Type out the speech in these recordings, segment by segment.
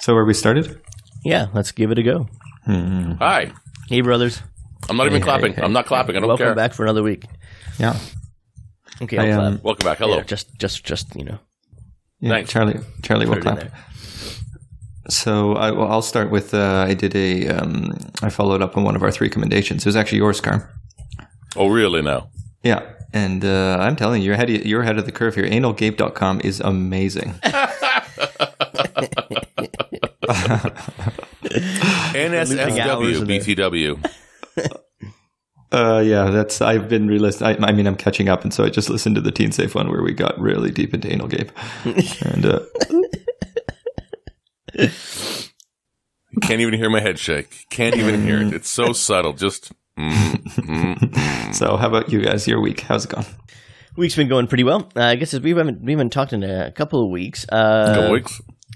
So where we started? Yeah, let's give it a go. Mm-hmm. Hi. Hey, brothers. I'm not even clapping. Hey. I'm not clapping. I don't care. Welcome back for another week. Yeah. Okay, I'll clap. Welcome back. Hello. Yeah, just you know. Yeah, thanks. Charlie will clap. So I'll start with I did a I followed up on one of our three recommendations. It was actually yours, Carm. Oh, really? No. Yeah. And I'm telling you, you're ahead of the curve here. AnalGape.com is amazing. NSFW, BTW. Yeah, that's. I've been re-listening. I mean, I'm catching up, and so I just listened to the Teen Safe one where we got really deep into AnalGape. And can't even hear my head shake. Can't even hear it. It's so subtle. Just. So, how about you guys? Your week? How's it gone? Week's been going pretty well. I guess we haven't talked in a couple of weeks.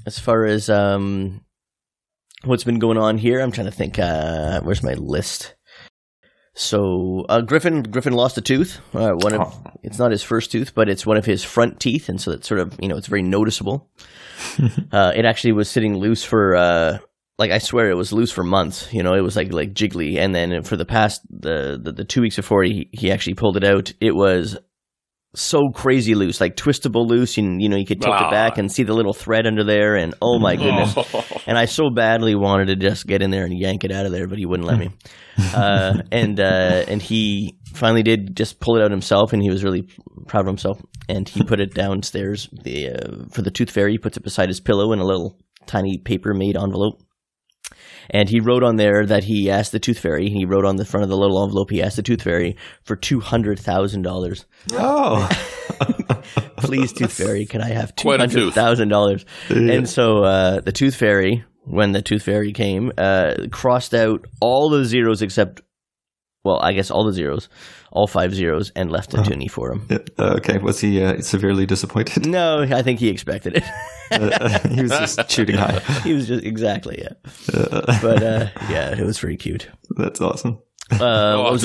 As far as what's been going on here, I'm trying to think. Where's my list? So Griffin lost a tooth. It's not his first tooth, but it's one of his front teeth, and so it's sort of it's very noticeable. It actually was sitting loose for I swear it was loose for months. It was like jiggly, and then for the past the 2 weeks before he actually pulled it out, it was so crazy loose, like twistable loose. You could take it back and see the little thread under there, and oh my goodness! And I so badly wanted to just get in there and yank it out of there, but he wouldn't let me. And he finally did just pull it out himself, and he was really proud of himself. And he put it downstairs for the tooth fairy. He puts it beside his pillow in a little tiny paper made envelope. And he wrote on there that he asked the tooth fairy. He wrote on the front of the little envelope, he asked the tooth fairy for $200,000. Oh. Please, tooth fairy, can I have $200,000? And so the tooth fairy, when the tooth fairy came, crossed out all the zeros except, well, I guess all the zeros, all 5 zeros, and left a toonie for him. Okay. Was he severely disappointed? No, I think he expected it. He was just shooting high. He was just, exactly, yeah. But, yeah, it was pretty cute. That's awesome. We watched...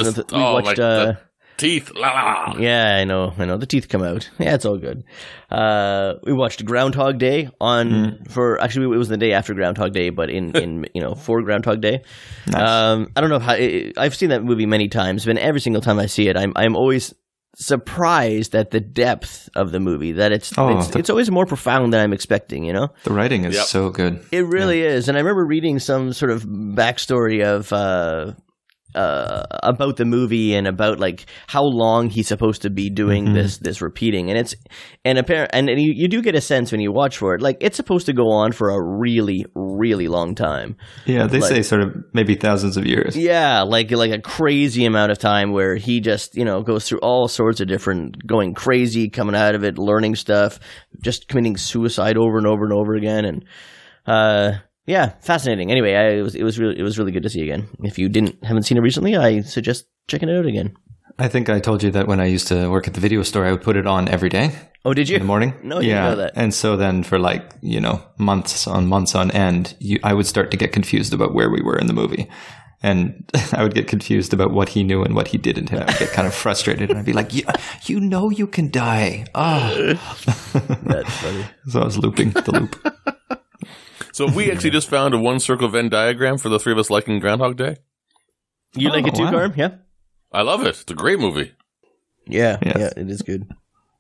the teeth. La. Yeah, I know. The teeth come out. Yeah, it's all good. We watched Groundhog Day on... Actually, it was the day after Groundhog Day, but in for Groundhog Day. Nice. I don't know how... I've seen that movie many times, and every single time I see it, I'm always... surprised at the depth of the movie, that it's always more profound than I'm expecting. The writing is so good, it really is. And I remember reading some sort of backstory of about the movie and about like how long he's supposed to be doing this repeating, and you do get a sense when you watch for it, like it's supposed to go on for a really, really long time. Yeah, they say sort of maybe thousands of years. Yeah, like a crazy amount of time where he just goes through all sorts of different, going crazy, coming out of it, learning stuff, just committing suicide over and over and over again, and. Yeah, fascinating. Anyway, it was really good to see again. If you haven't seen it recently, I suggest checking it out again. I think I told you that when I used to work at the video store, I would put it on every day. Oh, did you? In the morning. No, you didn't know that. And so then for months on end, I would start to get confused about where we were in the movie. And I would get confused about what he knew and what he didn't. And I would get kind of frustrated. And I'd be like, you can die. Oh. That's funny. So I was looping the loop. So we actually just found a 1-circle Venn diagram for the three of us liking Groundhog Day. You like it too, Carm? Yeah. I love it. It's a great movie. Yeah, it is good.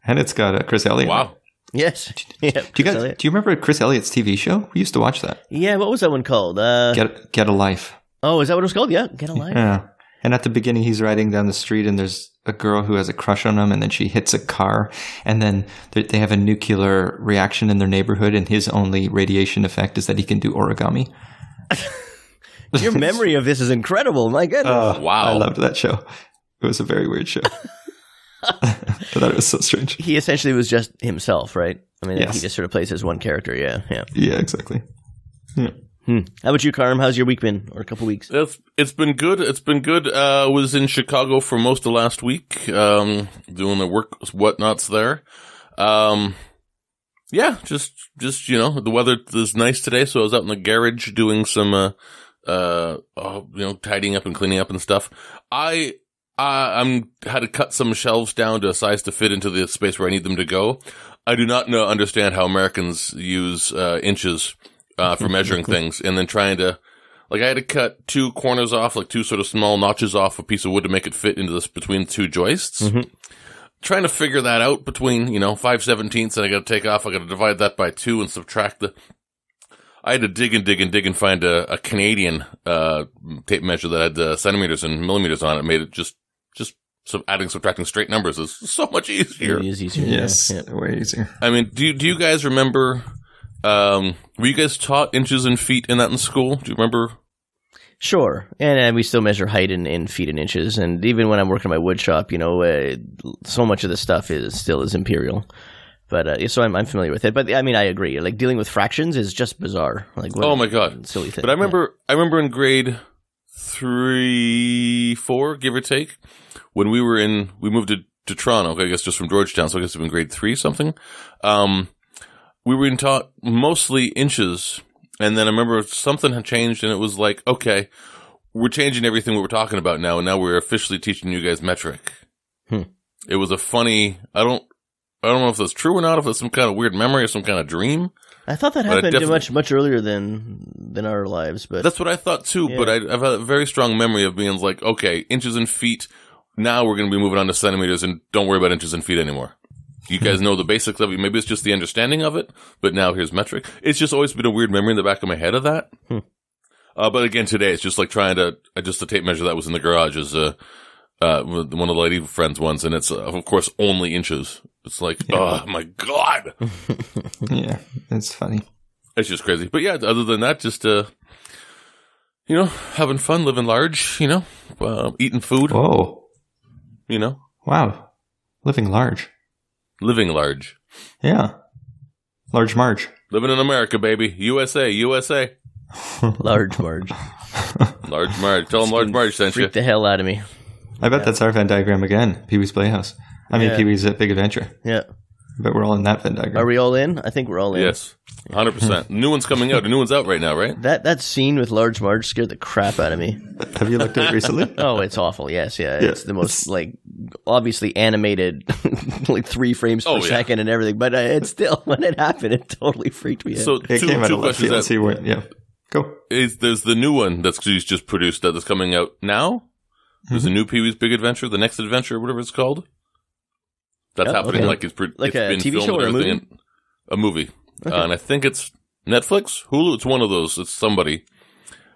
And it's got Chris Elliott. Wow. Yes. Do you remember Chris Elliott's TV show? We used to watch that. Yeah, what was that one called? Get a Life. Oh, is that what it was called? Yeah, Get a Life. Yeah. And at the beginning, he's riding down the street, and there's a girl who has a crush on him, and then she hits a car, and then they have a nuclear reaction in their neighborhood, and his only radiation effect is that he can do origami. Your memory of this is incredible. My goodness. Wow. I loved that show. It was a very weird show. I thought it was so strange. He essentially was just himself, right? I mean, yes. He just sort of plays as one character. Yeah. Yeah. Yeah, exactly. Yeah. How about you, Carm? How's your week been, or a couple weeks? It's been good. It's been good. I was in Chicago for most of last week, doing the work whatnots there. Yeah, just the weather is nice today, so I was out in the garage doing some tidying up and cleaning up and stuff. I'm had to cut some shelves down to a size to fit into the space where I need them to go. I do not understand how Americans use inches. for measuring things, and then trying to, like, I had to cut two corners off, like two sort of small notches off a piece of wood to make it fit into this between two joists. Mm-hmm. Trying to figure that out between, 5/17 and I got to take off. I got to divide that by two and subtract the. I had to dig and find a Canadian tape measure that had centimeters and millimeters on it. Made it just so adding, subtracting straight numbers is so much easier. It is easier. Yes, yeah, way easier. I mean, do you guys remember? Were you guys taught inches and feet in that in school? Do you remember? Sure, and we still measure height in feet and inches, and even when I'm working in my wood shop, so much of the stuff is imperial. But so I'm familiar with it. But I mean, I agree. Like dealing with fractions is just bizarre. Like, what my god, silly thing. But I remember in grade 3, 4, give or take, when we moved to Toronto. I guess just from Georgetown, so I guess it was in grade 3 something. We were being taught mostly inches, and then I remember something had changed, and it was like, okay, we're changing everything we were talking about now, and now we're officially teaching you guys metric. Hmm. It was a funny. I don't know if that's true or not, if it's some kind of weird memory or some kind of dream. I thought that happened much earlier than our lives. But that's what I thought too, yeah. But I've had a very strong memory of being like, okay, inches and feet, now we're going to be moving on to centimeters, and don't worry about inches and feet anymore. You guys know the basics of it. Maybe it's just the understanding of it, but now here's metric. It's just always been a weird memory in the back of my head of that. But again, today, it's just like trying to adjust the tape measure that was in the garage is one of the lady friends once, and it's, of course, only inches. It's like, yeah. Oh, my God. Yeah, it's funny. It's just crazy. But, yeah, other than that, just, having fun, living large, eating food. Oh. Wow. Living large. Yeah. Large Marge. Living in America, baby. USA. Large Marge. Large Marge. Tell them Large Marge sent you. Freaked the hell out of me. I bet that's our Venn diagram again. Pee-Wee's Playhouse. Pee-Wee's Big Adventure. Yeah. But we're all in that Venn diagram. Are we all in? I think we're all in. Yes. 100%. New one's coming out. A new one's out right now, right? That scene with Large Marge scared the crap out of me. Have you looked at it recently? Oh, it's awful. Yes, yeah. It's the most, obviously animated, 3 frames per second and everything. But it's still, when it happened, it totally freaked me out. So it came out of left field. Yeah. Go. There's the new one that's just produced that's coming out now. There's a new Pee-Wee's Big Adventure, the next adventure, whatever it's called. That's happening. Okay. It's been TV show or a movie? A movie. Okay. And I think it's Netflix, Hulu. It's one of those. It's somebody.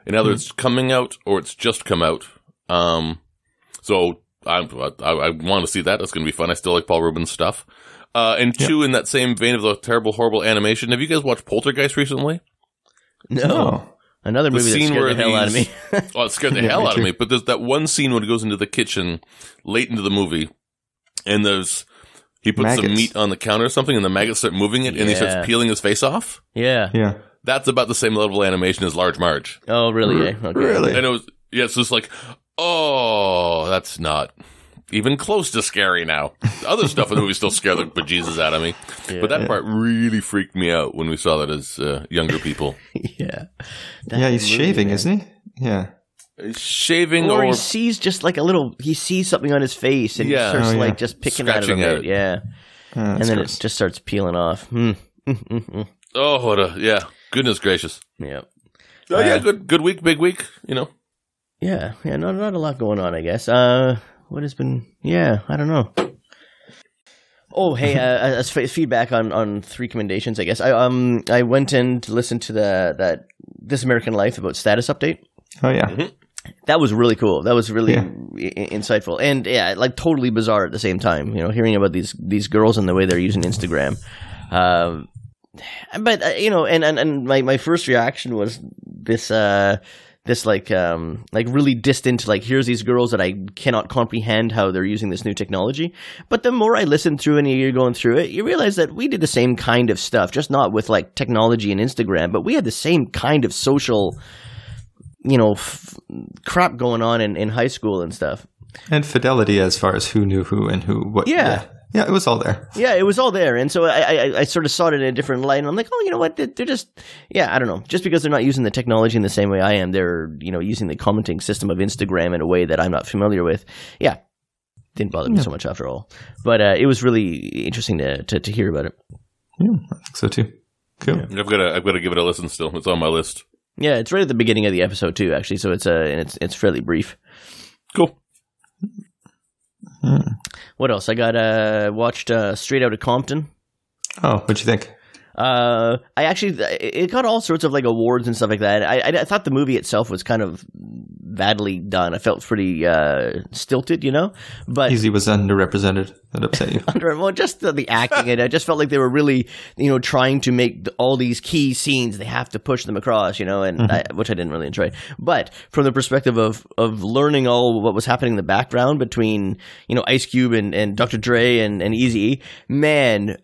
And either it's coming out or it's just come out. So I want to see that. That's going to be fun. I still like Paul Rubin's stuff. And in that same vein of the terrible, horrible animation, have you guys watched Poltergeist recently? No. Another movie that scared the hell out of me. It scared the hell out of me. But there's that one scene when he goes into the kitchen late into the movie, and he puts some meat on the counter or something, and the maggots start moving it, and he starts peeling his face off. Yeah. Yeah. That's about the same level of animation as Large Marge. Oh, really? Yeah. Okay. Really? And it was, it's just like, oh, that's not even close to scary now. The other stuff in the movie still scared the bejesus out of me. Yeah. But that part really freaked me out when we saw that as younger people. Yeah. He's shaving, isn't he? Yeah. He's shaving or... he sees just like a little... He sees something on his face and he starts just picking out of it. Yeah. And then gross. It just starts peeling off. Oh, what a... Yeah. Goodness gracious. Yeah. Oh, yeah. Good week, big week, Yeah. Yeah. Not a lot going on, I guess. What has been... Yeah, I don't know. Oh, hey, as feedback on 3 commendations, I guess. I went in to listen to that This American Life about status update. Oh, yeah. Mm-hmm. That was really cool. That was really insightful. And, totally bizarre at the same time, hearing about these girls and the way they're using Instagram. But, and my first reaction was this... this really distant, here's these girls that I cannot comprehend how they're using this new technology. But the more I listen through and you're going through it, you realize that we did the same kind of stuff, just not with technology and Instagram, but we had the same kind of social, crap going on in high school and stuff. And fidelity as far as who knew who and who what. Yeah. Yeah, it was all there. Yeah, it was all there. And so I sort of saw it in a different light. And I'm like, oh, you know what? They're just – I don't know. Just because they're not using the technology in the same way I am, they're using the commenting system of Instagram in a way that I'm not familiar with. Yeah. Didn't bother me so much after all. But it was really interesting to hear about it. Yeah, I think so too. Cool. Yeah. I've got to give it a listen still. It's on my list. Yeah, it's right at the beginning of the episode too, actually. So it's fairly brief. Cool. Mm. What else? I got watched Straight Outta Compton. Oh, what'd you think? It got all sorts of like awards and stuff like that. I thought the movie itself was kind of badly done. I felt pretty stilted, you know. But Eazy was underrepresented. That upset you? Well, just the acting. And I just felt like they were really, you know, trying to make all these key scenes. They have to push them across, you know, and which I didn't really enjoy. But from the perspective of learning all what was happening in the background between, you know, Ice Cube and Dr. Dre and Eazy-E, man,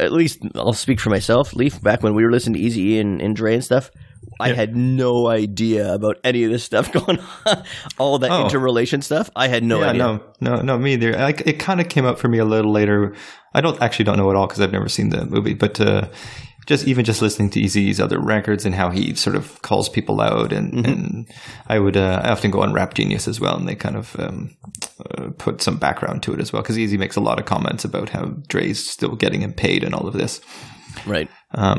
at least I'll speak for myself, Leaf, back when we were listening to Eazy-E and Dre and stuff, I had no idea about any of this stuff going on. All that interrelation stuff, I had no idea. No, me either. It kind of came up for me a little later. I don't know at all because I've never seen the movie. But just listening to Eazy's other records and how he sort of calls people out, and I would often go on Rap Genius as well, and they kind of put some background to it as well, because Eazy makes a lot of comments about how Dre's still getting him paid and all of this. Right.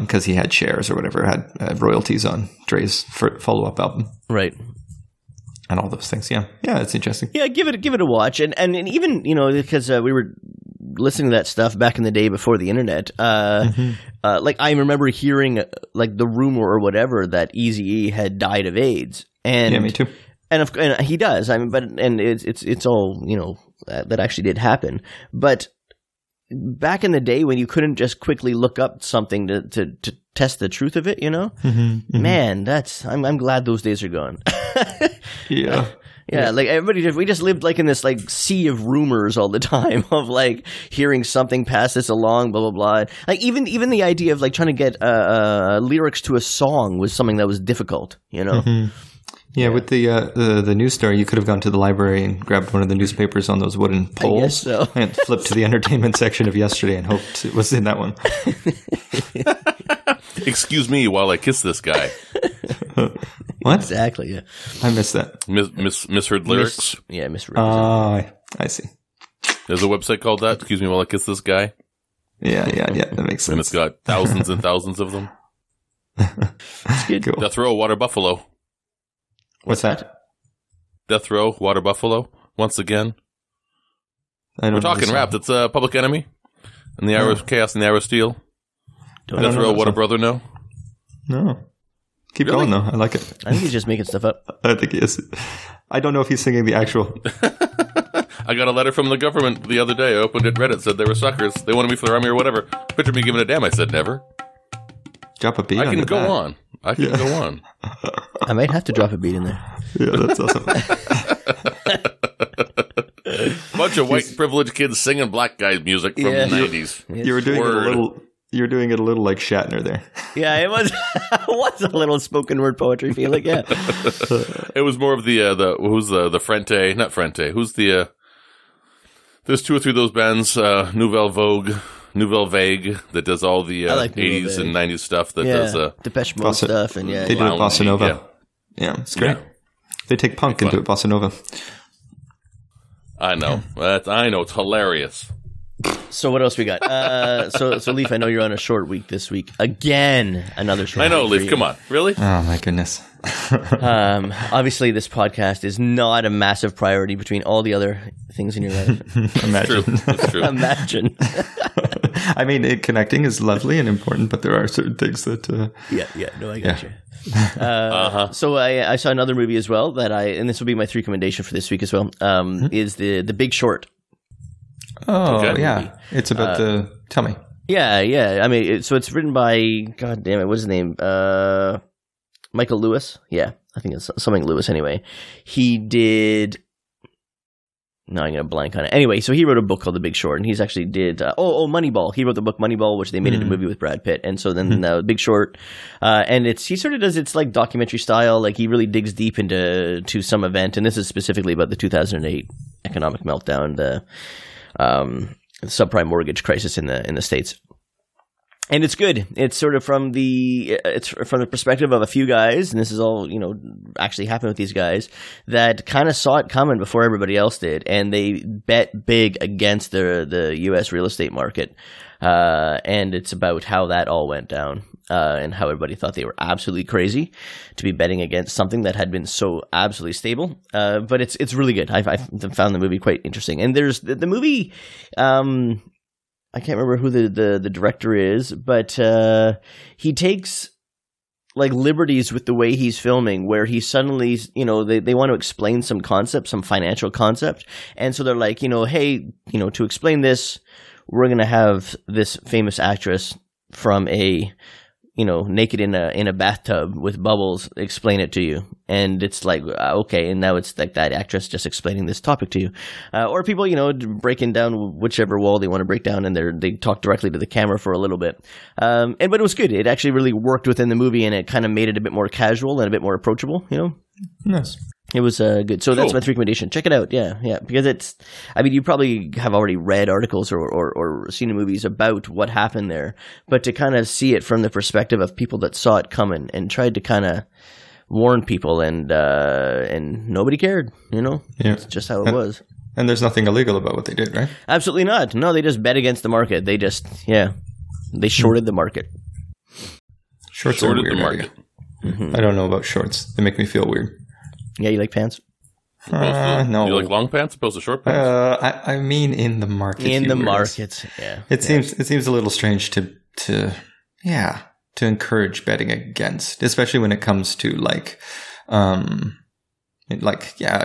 Because he had shares or whatever, had royalties on Dre's follow-up album. Right. And all those things. Yeah, it's interesting. Yeah, give it a watch. And even, you know, because we were listening to that stuff back in the day before the internet, like I remember hearing like the rumor or whatever that Eazy-E had died of AIDS. And, yeah, me too. And he does. I mean, but it's all, you know, that actually did happen. But back in the day when you couldn't just quickly look up something to test the truth of it, you know, man, that's I'm glad those days are gone. Yeah. Yeah, like everybody, we just lived like in this like sea of rumors all the time of like hearing something, pass this along, blah blah blah. Like even the idea of like trying to get lyrics to a song was something that was difficult, you know. Yeah, with the News Star, you could have gone to the library and grabbed one of the newspapers on those wooden poles, I guess so. And flipped to the entertainment section of yesterday and hoped it was in that one. Excuse me while I kiss this guy. What? Exactly, yeah. I missed that. Misheard lyrics? Yeah, misread. Oh, I see. There's a website called that, Excuse Me While I Kiss This Guy. Yeah, that makes sense. And it's got thousands and thousands of them. It's good. Cool. Death Row, Water Buffalo. What's that? Death Row, Water Buffalo. Once again, we're talking rap. That's Public Enemy, and the Arrow Chaos, and the Arrow Steel. Death Row, Water Brother. No. Keep going though. I like it. I think he's just making stuff up. I think he is. I don't know if he's singing the actual. I got a letter from the government the other day. I opened it, read it, said they were suckers. They wanted me for the army or whatever. Picture me giving a damn. I said never. Drop a beat. I can go on. I can go on. I might have to drop a beat in there. Yeah, that's awesome. Bunch of white privileged kids singing black guy music from the 90s. You were doing it a little. You're doing it a little like Shatner there. Yeah, it was. It was a little spoken word poetry feeling. Yeah, it was more of the who's the Frente? Not Frente. Who's the? There's two or three of those bands. Nouvelle Vogue. Nouvelle Vague that does all the 80s and 90s stuff that does Depeche Mode stuff. And they do Bossa Nova. Yeah, it's great. Yeah. They take punk and do it Bossa Nova. I know. I know. It's hilarious. So what else we got? So Leaf, I know you're on a short week this week. Again, another short week. I know, Leaf. Come on. Really? Oh, my goodness. Obviously, this podcast is not a massive priority between all the other things in your life. Imagine. That's true. Imagine. I mean, connecting is lovely and important, but there are certain things that... No, I got you. So I saw another movie as well that and this will be my three recommendation for this week as well, is The Big Short. Oh, yeah. It's about the... Tell me. Yeah. I mean, so it's written by... God damn it. What's his name? Michael Lewis. Yeah. I think it's something Lewis anyway. He did... No, I'm going to blank on it. Anyway, so he wrote a book called The Big Short, and he's actually did Moneyball. He wrote the book Moneyball, which they made into a movie with Brad Pitt, and so then The Big Short, and he sort of does its like documentary style, like he really digs deep into some event, and this is specifically about the 2008 economic meltdown, the subprime mortgage crisis in the States. And it's good. It's sort of from the perspective of a few guys, and this is all, you know, actually happened with these guys that kind of saw it coming before everybody else did, and they bet big against the U.S. real estate market. And it's about how that all went down, and how everybody thought they were absolutely crazy to be betting against something that had been so absolutely stable. But it's really good. I found the movie quite interesting, and there's the movie. I can't remember who the director is, but he takes like liberties with the way he's filming, where he suddenly, you know, they want to explain some concept, some financial concept, and so they're like, you know, hey, you know, to explain this, we're gonna have this famous actress from a, you know, naked in a bathtub with bubbles explain it to you. And it's like, okay, and now it's like that actress just explaining this topic to you. Or people, you know, breaking down whichever wall they want to break down, and they talk directly to the camera for a little bit. But it was good. It actually really worked within the movie, and it kind of made it a bit more casual and a bit more approachable, you know? Nice. It was good. So cool. That's my recommendation. Check it out. Yeah. Because it's – I mean, you probably have already read articles or seen movies about what happened there. But to kind of see it from the perspective of people that saw it coming and tried to kind of warn people, and nobody cared, you know? Yeah. It's just how it was. And there's nothing illegal about what they did, right? Absolutely not. No, they just bet against the market. They just – they shorted the market. Shorted the market. Mm-hmm. I don't know about shorts. They make me feel weird. Yeah, you like pants? No. You like long pants opposed to short pants? I mean, in the market. In the market, yeah. It seems a little strange to encourage betting against, especially when it comes to like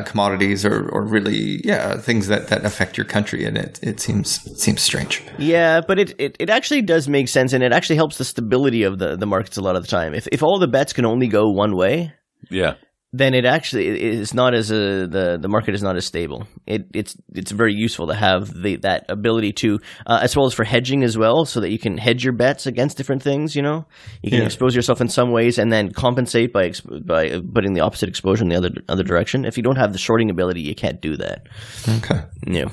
commodities or really things that affect your country, and it seems strange. Yeah, but it actually does make sense, and it actually helps the stability of the markets a lot of the time. If all the bets can only go one way, yeah. Then it actually is not as the market is not as stable. It's very useful to have that ability to, as well as for hedging as well, so that you can hedge your bets against different things. You know, you can expose yourself in some ways and then compensate by putting the opposite exposure in the other direction. If you don't have the shorting ability, you can't do that. Okay. Yeah.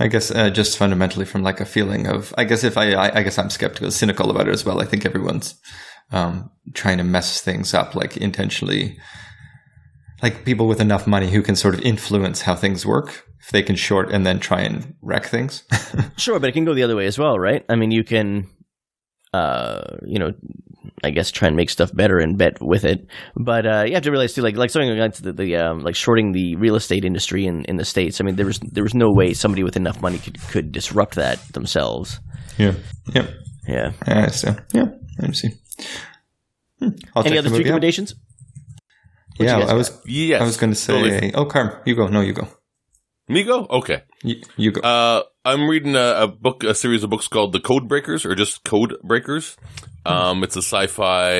I guess just fundamentally from like a feeling of, I guess I'm skeptical, cynical about it as well. I think everyone's trying to mess things up, like intentionally. Like people with enough money who can sort of influence how things work, if they can short and then try and wreck things. Sure, but it can go the other way as well, right? I mean, you can, I guess try and make stuff better and bet with it. But you have to realize too, like something like the shorting the real estate industry in the States. I mean, there was no way somebody with enough money could disrupt that themselves. Yeah. Yep. Yeah. Yeah. So yeah. Let me see. Any other recommendations? What I was going to say. Totally. Oh, Carm, you go. No, you go. Me go? Okay. You go. I'm reading a series of books called The Codebreakers, or just Codebreakers. It's a sci-fi,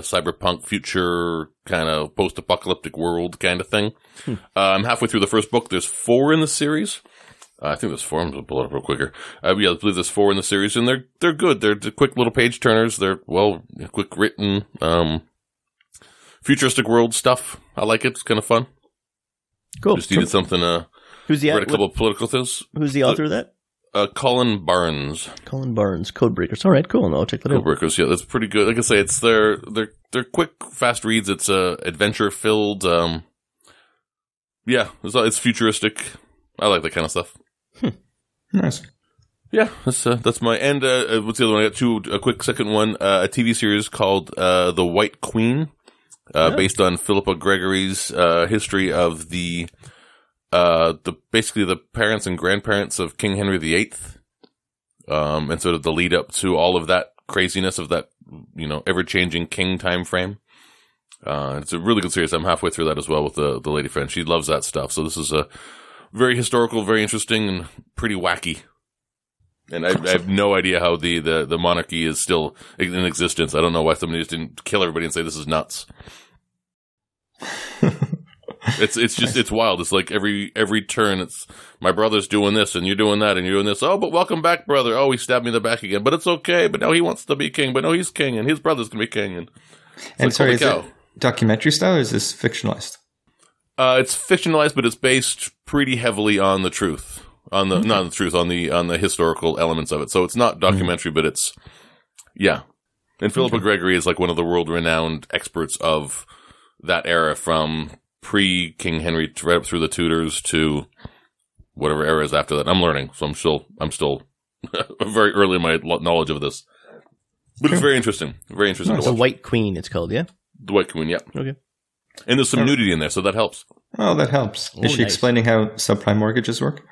cyberpunk, future kind of post-apocalyptic world kind of thing. I'm halfway through the first book. There's 4 in the series. I think there's 4. I'm going to pull it up real quicker. I believe there's 4 in the series, and they're good. They're quick little page turners. They're well, quick written. Futuristic world stuff. I like it. It's kind of fun. Cool. Just needed something. Who's the read a couple of political things. Who's the author of that? Colin Barnes. Codebreakers. All right, cool. No, I'll check that out. Codebreakers. Yeah, that's pretty good. Like I say, it's they're quick, fast reads. It's adventure filled. It's futuristic. I like that kind of stuff. Nice. Yeah, that's my end. What's the other one? I got 2. A quick second one. A TV series called The White Queen. Based on Philippa Gregory's history of the parents and grandparents of King Henry VIII, and sort of the lead up to all of that craziness of that, you know, ever changing king time frame. It's a really good series. I'm halfway through that as well with the lady friend. She loves that stuff. So this is a very historical, very interesting, and pretty wacky. And I have no idea how the monarchy is still in existence. I don't know why somebody just didn't kill everybody and say this is nuts. It's just it's wild. It's like every turn. It's my brother's doing this and you're doing that and you're doing this. Oh, but welcome back, brother. Oh, he stabbed me in the back again. But it's okay. But now he wants to be king. But no, he's king and his brother's gonna be king. And sorry, is it documentary style or is this fictionalized? It's fictionalized, but it's based pretty heavily on the truth. On the historical elements of it. So it's not documentary, but it's Yeah. And Philippa Gregory is like one of the world-renowned experts of that era, from pre-King Henry right up through the Tudors to whatever era is after that. I'm learning, so I'm still very early in my knowledge of this. But it's very interesting. Very interesting. It's The White Queen, it's called, yeah? The White Queen, yeah. Okay. And there's some nudity in there, so that helps. Oh, that helps. Oh, is she explaining how subprime mortgages work?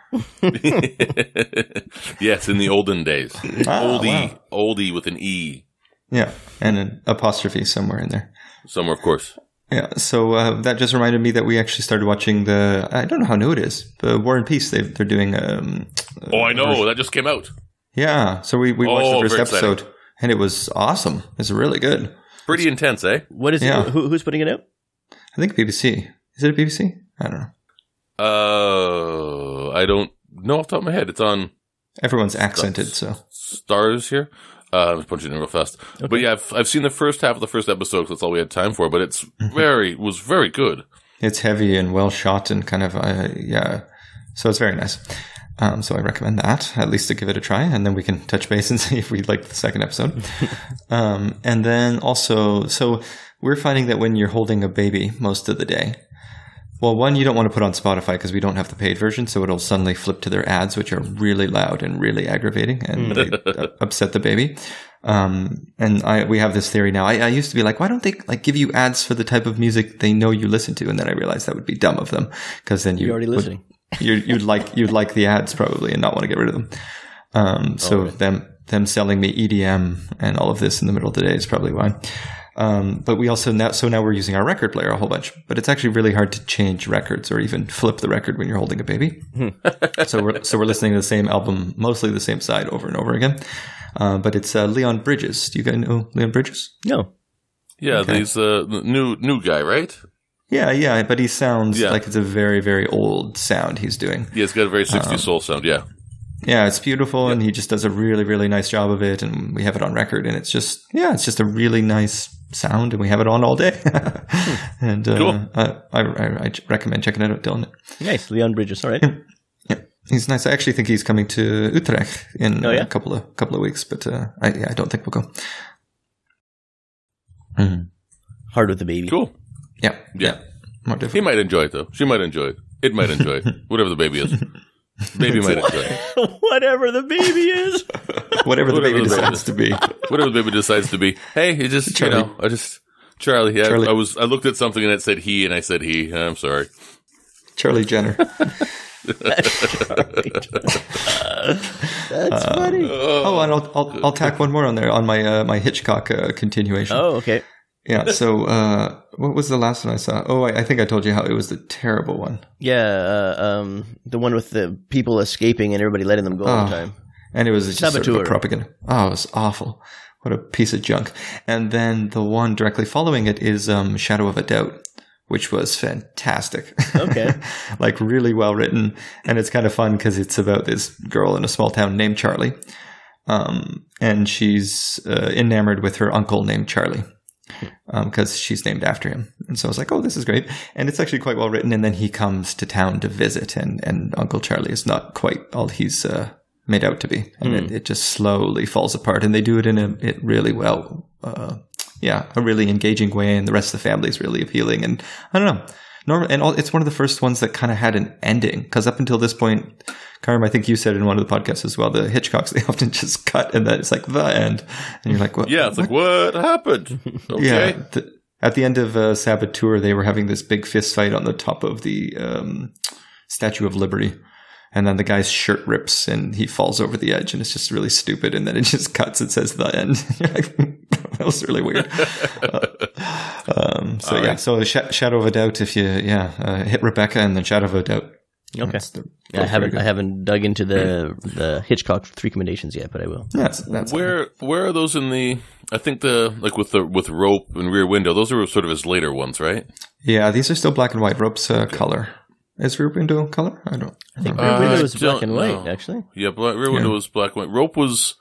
Yes, in the olden days. Oh, oldie with an E. Yeah, and an apostrophe somewhere in there. Somewhere, of course. Yeah, so that just reminded me that we actually started watching the, I don't know how new it is, but War and Peace, they're doing. I know, that just came out. Yeah, so we watched the first episode, exciting. And it was awesome. It's really good. Pretty intense, eh? What is it? Who's putting it out? I think BBC. Is it a BBC? I don't know. I don't know off the top of my head. It's on. Everyone's accented, so. Stars here. I was punching it real fast. Okay. But yeah, I've seen the first half of the first episode, because that's all we had time for, but it's was very good. It's heavy and well shot and kind of, so it's very nice. So I recommend that, at least to give it a try, and then we can touch base and see if we like the second episode. And then also, so we're finding that when you're holding a baby most of the day, well, one, you don't want to put on Spotify because we don't have the paid version, so it'll suddenly flip to their ads, which are really loud and really aggravating, and they upset the baby. And we have this theory now. I used to be like, why don't they give you ads for the type of music they know you listen to? And then I realized that would be dumb of them, because then you're already listening. You'd like the ads probably and not want to get rid of them. Them selling me EDM and all of this in the middle of the day is probably why. But we also now we're using our record player a whole bunch, but it's actually really hard to change records or even flip the record when you're holding a baby. So we're listening to the same album, mostly the same side over and over again. But it's Leon Bridges. Do you guys know Leon Bridges? No. Yeah, okay. He's the new guy, right? Yeah, but he sounds like it's a very, very old sound he's doing. Yeah, it's got a very 60s soul sound, yeah. Yeah, it's beautiful, and he just does a really, really nice job of it, and we have it on record, and it's just, it's just a really nice sound, and we have it on all day. And cool. I recommend checking it out, Dylan. Nice, Leon Bridges, all right. Yeah, he's nice. I actually think he's coming to Utrecht in a couple of weeks, but I don't think we'll go. Mm. Hard with the baby. Cool. Yeah. More difficult. He might enjoy it, though. She might enjoy it. It might enjoy it. Whatever the baby is. Baby might enjoy it. Whatever the baby is. Whatever the baby decides to be. Whatever the baby decides to be. Hey, it just, Charlie. Charlie. Yeah, Charlie. I looked at something and it said he, and I said he. I'm sorry. Charlie Jenner. That's funny. And I'll tack one more on there, on my Hitchcock continuation. Oh, okay. Yeah, so what was the last one I saw? Oh, I think I told you how it was the terrible one. Yeah, the one with the people escaping and everybody letting them go all the time. And it was just Saboteur. Sort of a propaganda. Oh, it was awful. What a piece of junk. And then the one directly following it is Shadow of a Doubt, which was fantastic. Okay. Really well written. And it's kind of fun because it's about this girl in a small town named Charlie. And she's enamored with her uncle named Charlie. Because she's named after him. And so I was like, oh, this is great. And it's actually quite well written. And then he comes to town to visit, and Uncle Charlie is not quite all he's made out to be. And it just slowly falls apart. And they do it in it really well. A really engaging way. And the rest of the family is really appealing. And I don't know. It's one of the first ones that kind of had an ending, because up until this point, Karim, I think you said in one of the podcasts as well, the Hitchcocks, they often just cut, and then it's like the end, and you're like, what? Yeah, it's like what happened? Okay. Yeah, at the end of Saboteur, they were having this big fist fight on the top of the Statue of Liberty, and then the guy's shirt rips and he falls over the edge, and it's just really stupid, and then it just cuts and says the end. You're like, that was really weird. So Shadow of a Doubt, if you hit Rebecca and then Shadow of a Doubt. Okay. I haven't dug into the Hitchcock recommendations yet, but I will. That's where are those in the? I think with Rope and Rear Window, those are sort of his later ones, right? Yeah, these are still black and white. Rope's color. Is Rear Window color? I think Rear Window was black and white, actually. Yeah, Rear Window was black and white. Rope was.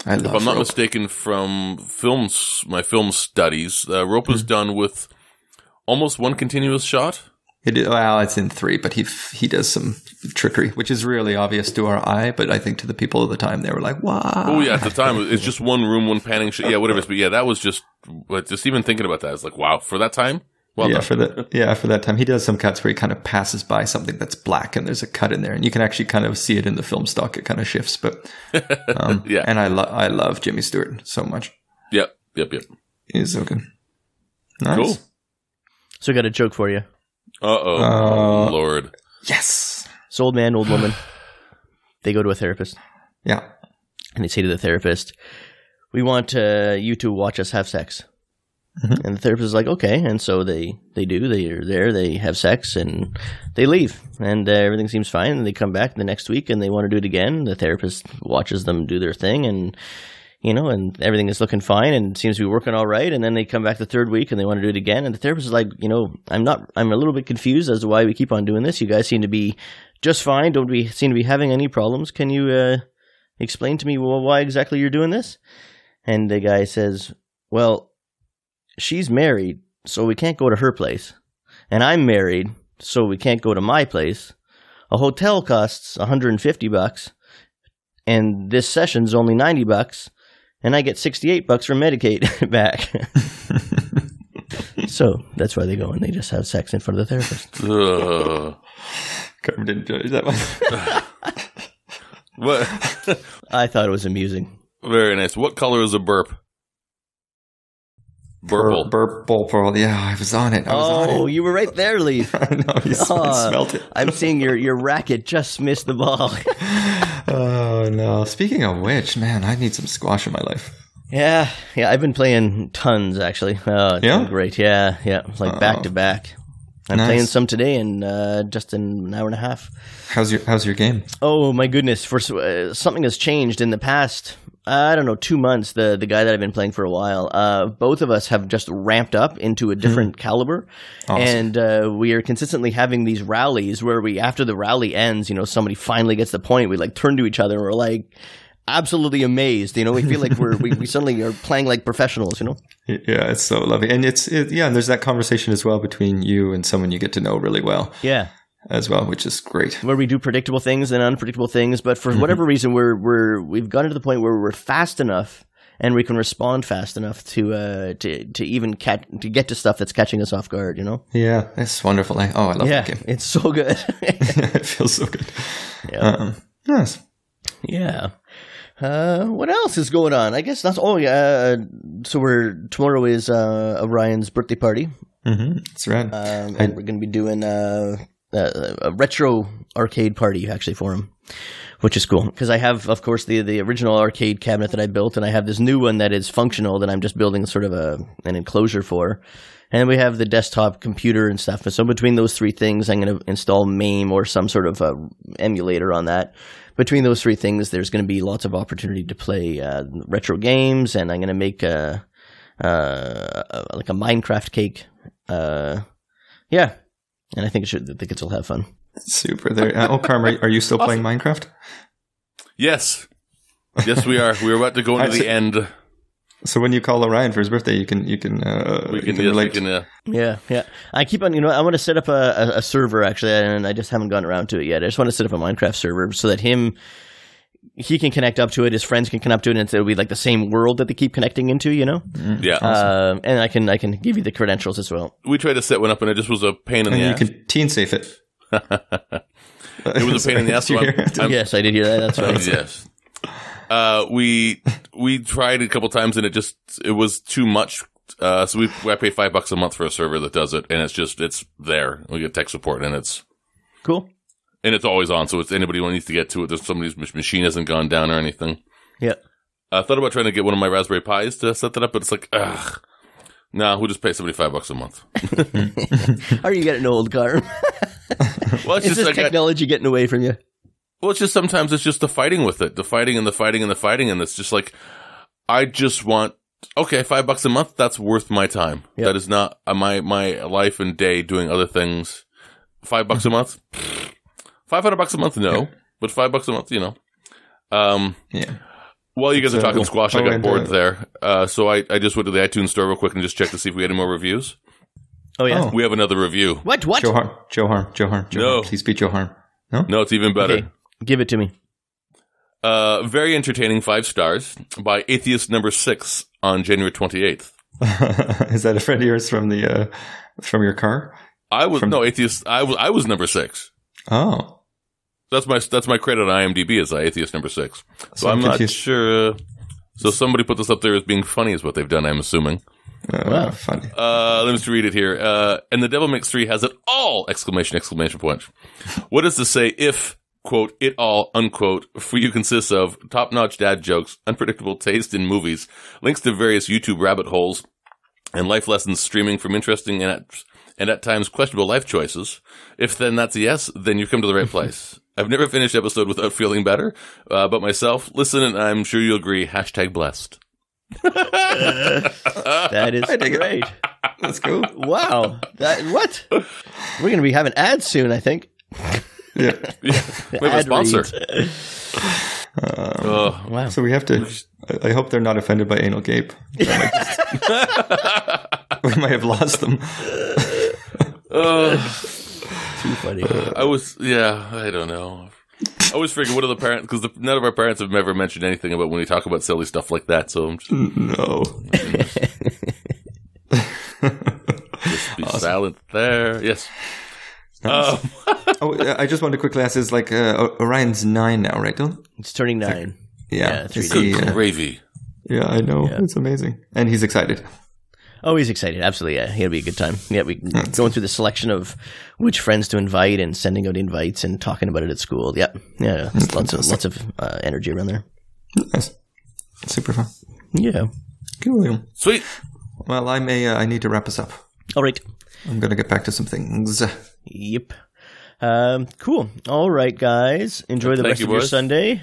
If I'm not mistaken, from films, my film studies, Rope was done with almost one continuous shot. It's in 3, but he does some trickery, which is really obvious to our eye, but I think to the people of the time, they were like, wow. Oh, yeah, at the time, it's just one room, one panning shit. Yeah, whatever. But yeah, that was just even thinking about that, it's like, wow, for that time? Well yeah, for that time. He does some cuts where he kind of passes by something that's black, and there's a cut in there, and you can actually kind of see it in the film stock. It kind of shifts, but yeah. And I love Jimmy Stewart so much. Yep. He's so good. Nice. Cool. So I got a joke for you. Uh-oh. Lord. Yes. It's old man, old woman. They go to a therapist. Yeah. And they say to the therapist, we want you to watch us have sex. Mm-hmm. And the therapist is like, okay. And so they do. They are there. They have sex and they leave. And everything seems fine. And they come back the next week and they want to do it again. The therapist watches them do their thing and, you know, and everything is looking fine and seems to be working all right. And then they come back the third week and they want to do it again. And the therapist is like, you know, I'm a little bit confused as to why we keep on doing this. You guys seem to be just fine. Don't we seem to be having any problems? Can you explain to me why exactly you're doing this? And the guy says, well, she's married, so we can't go to her place. And I'm married, so we can't go to my place. A hotel costs $150, and this session's only $90, and I get $68 from Medicaid back. So that's why they go and they just have sex in front of the therapist. Carmen didn't judge that one. What? I thought it was amusing. Very nice. What color is a burp? Burple. Burple. Yeah, I was on it. Oh, you were right there, Lee. I know. I smelt it. I'm seeing your racket just missed the ball. Oh, no. Speaking of which, man, I need some squash in my life. Yeah. I've been playing tons, actually. Oh, it's been great. Yeah. Like back to back. I'm playing some today in just an hour and a half. How's your game? Oh, my goodness. Something has changed in the past. I don't know, 2 months, the guy that I've been playing for a while, both of us have just ramped up into a different caliber. Awesome. And we are consistently having these rallies where we, after the rally ends, you know, somebody finally gets the point. We like turn to each other and we're like absolutely amazed. You know, we feel like we suddenly are playing like professionals, you know? Yeah, it's so lovely. And and there's that conversation as well between you and someone you get to know really well. Yeah. As well, which is great. Where we do predictable things and unpredictable things, but for whatever reason, we've gotten to the point where we're fast enough and we can respond fast enough to get to stuff that's catching us off guard. You know? Yeah, it's wonderful. I love that game. It's so good. It feels so good. Yeah. Yes. Yeah. What else is going on? I guess that's all. Yeah. So tomorrow is Orion's birthday party. Mm-hmm. That's right. And we're going to be doing a retro arcade party actually for him, which is cool because I have, of course, the original arcade cabinet that I built, and I have this new one that is functional that I'm just building sort of an enclosure for, and then we have the desktop computer and stuff. And so between those three things, I'm going to install MAME or some sort of emulator on that. Between those three things, there's going to be lots of opportunity to play retro games, and I'm going to make like a Minecraft cake. Yeah. And I think the kids will have fun. Super. There. Oh, Carmen, are you still playing Minecraft? Yes, we are. We're about to go into the end. So when you call Orion for his birthday, you can relate. Yeah. I keep on, I want to set up a server actually, and I just haven't gotten around to it yet. I just want to set up a Minecraft server so that he can connect up to it, his friends can connect up to it, and it'll be like the same world that they keep connecting into, you know? Yeah. Awesome. And I can give you the credentials as well. We tried to set one up, and it just was a pain in the ass. And you can teen safe it. It was a pain in the ass. Yes, I did hear that. That's right. Yes. We tried a couple times, and it was too much. So I pay $5 a month for a server that does it, and it's there. We get tech support, and it's... Cool. And it's always on, so it's anybody who needs to get to it. There's somebody's machine hasn't gone down or anything. Yeah. I thought about trying to get one of my Raspberry Pis to set that up, but it's like, ugh. Nah, we'll just pay somebody $5 a month. Or you get an old car. Well, it's just technology getting away from you. Well, it's just sometimes it's just the fighting with it. The fighting. And it's just like, I just want, okay, $5 a month. That's worth my time. Yep. That is not my life and day doing other things. $5 a month. $500 a month, no, but $5 a month, you know. Yeah. While you guys are talking squash, I got bored there. So I just went to the iTunes store real quick and just checked to see if we had any more reviews. Oh, yeah. Oh. We have another review. What? Joe Harm. Please be Joe Harm. No? No, it's even better. Okay. Give it to me. Very entertaining 5 stars by Atheist Number 6 on January 28th. Is that a friend of yours from the from your car? I was number 6. Oh, that's my credit on IMDb as Atheist Number 6. So I'm confused. Not sure. So somebody put this up there as being funny is what they've done. I'm assuming. Wow, funny. Let me just read it here. And the Devil Makes 3 has it all! Exclamation point. What is to say if? Quote, it all, unquote, for you consists of top-notch dad jokes, unpredictable taste in movies, links to various YouTube rabbit holes, and life lessons streaming from interesting and at times questionable life choices. If then that's a yes, then you've come to the right place. I've never finished episode without feeling better, but myself, listen, and I'm sure you'll agree, #blessed. That is great. That's cool. Wow. What? We're going to be having ads soon, I think. Yeah. We have a sponsor. Wow. So we have to. I hope they're not offended by anal gape. We might have lost them. Too funny. I don't know. I was figuring, what are the parents? Because none of our parents have ever mentioned anything about when we talk about silly stuff like that. So I'm just no. Just be awesome. Silent there. Yes. I just wanted to quickly ask: is like Orion's 9 now, right? Dylan? It's turning 9. Yeah, it's good gravy. Yeah, I know. Yeah. It's amazing, and he's excited. Oh, he's excited! Absolutely, yeah. It'll be a good time. Yeah, we going through the selection of which friends to invite and sending out invites and talking about it at school. Yep. Yeah, lots of energy around there. Nice, super fun. Yeah, cool, sweet. Well, I may I need to wrap us up. All right, I'm gonna get back to some things. Yep. Cool. All right, guys. Enjoy the rest of your Sunday.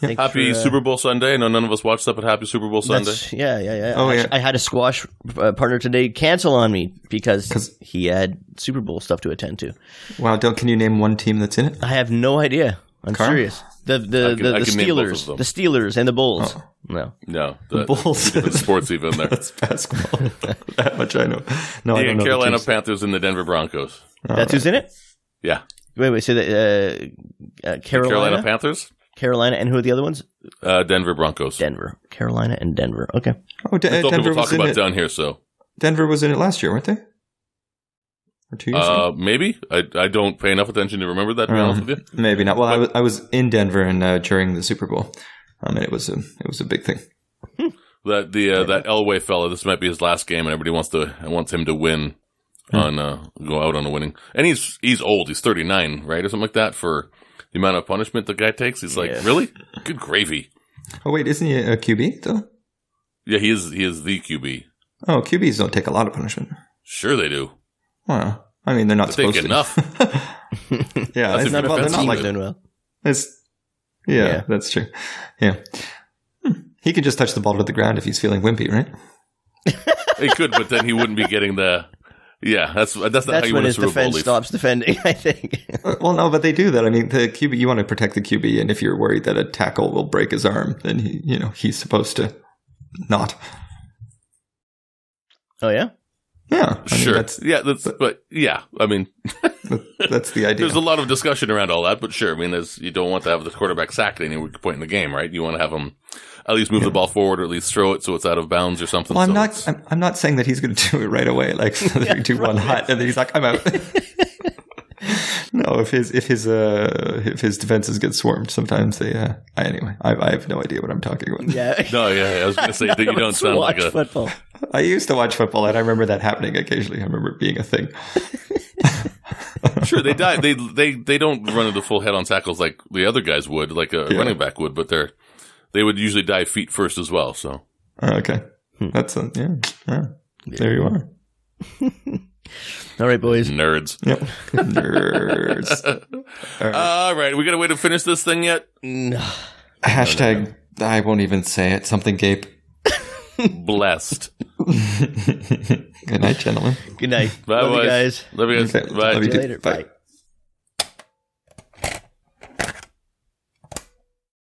Yeah. Happy Super Bowl Sunday. I know none of us watched that, but happy Super Bowl Sunday. Yeah. Oh, yeah. I had a squash partner today cancel on me because he had Super Bowl stuff to attend to. Wow. Dylan, can you name one team that's in it? I have no idea. I'm serious. The Steelers. The Steelers and the Bulls. Oh. No. The Bulls. Different sports even there. That's basketball. That much I know. No, I don't know. The Carolina Panthers and the Denver Broncos. That's who's in it? Yeah. Wait. So the Carolina Panthers? Carolina and who are the other ones? Denver Broncos. Carolina and Denver. Okay. Oh, Denver was in it down here, so. Denver was in it last year, weren't they? Or 2 years ago? Maybe. I don't pay enough attention to remember that, to be honest with you. Maybe not. Well, I was in Denver and during the Super Bowl. And it was a big thing. That Elway fella, this might be his last game, and everybody wants him to win. Go out on a winning, and he's old. He's 39, right, or something like that. For the amount of punishment the guy takes, he's like, really good gravy. Oh wait, isn't he a QB though? Yeah, he is. He is the QB. Oh, QBs don't take a lot of punishment. Sure, they do. Well, I mean, they're not supposed to. Enough. Yeah, that's they're not like doing well. Yeah, that's true. Yeah, he can just touch the ball to the ground if he's feeling wimpy, right? He could, but then he wouldn't be getting the. Yeah, that's not how you want to Super Bowl. That's when his defense stops defending, I think. Well, no, but they do that. I mean, the QB, you want to protect the QB, and if you're worried that a tackle will break his arm, then he's supposed to not. Oh yeah, yeah, sure. That's the idea. There's a lot of discussion around all that, but sure. I mean, you don't want to have the quarterback sacked at any point in the game, right? You want to have him. At least move the ball forward, or at least throw it so it's out of bounds or something. Well, I'm not saying that he's going to do it right away, like 3-2-1 hot, and then he's like, "I'm out." No, if his defenses get swarmed, sometimes they. Anyway, I have no idea what I'm talking about. Yeah. I was going to say that you don't sound like a football. I used to watch football, and I remember that happening occasionally. I remember it being a thing. Sure, they die. They don't run into full head on tackles like the other guys would, like a running back would, but they're. They would usually dive feet first as well, so. Okay. That's yeah. There you are. All right, boys. Nerds. Yep. Nerds. All right. We got a way to finish this thing yet? No. #, I won't even say it. Something gape. Blessed. Good night, gentlemen. Good night. Bye, boys. Love you guys. Okay. Bye. Love you later. Bye.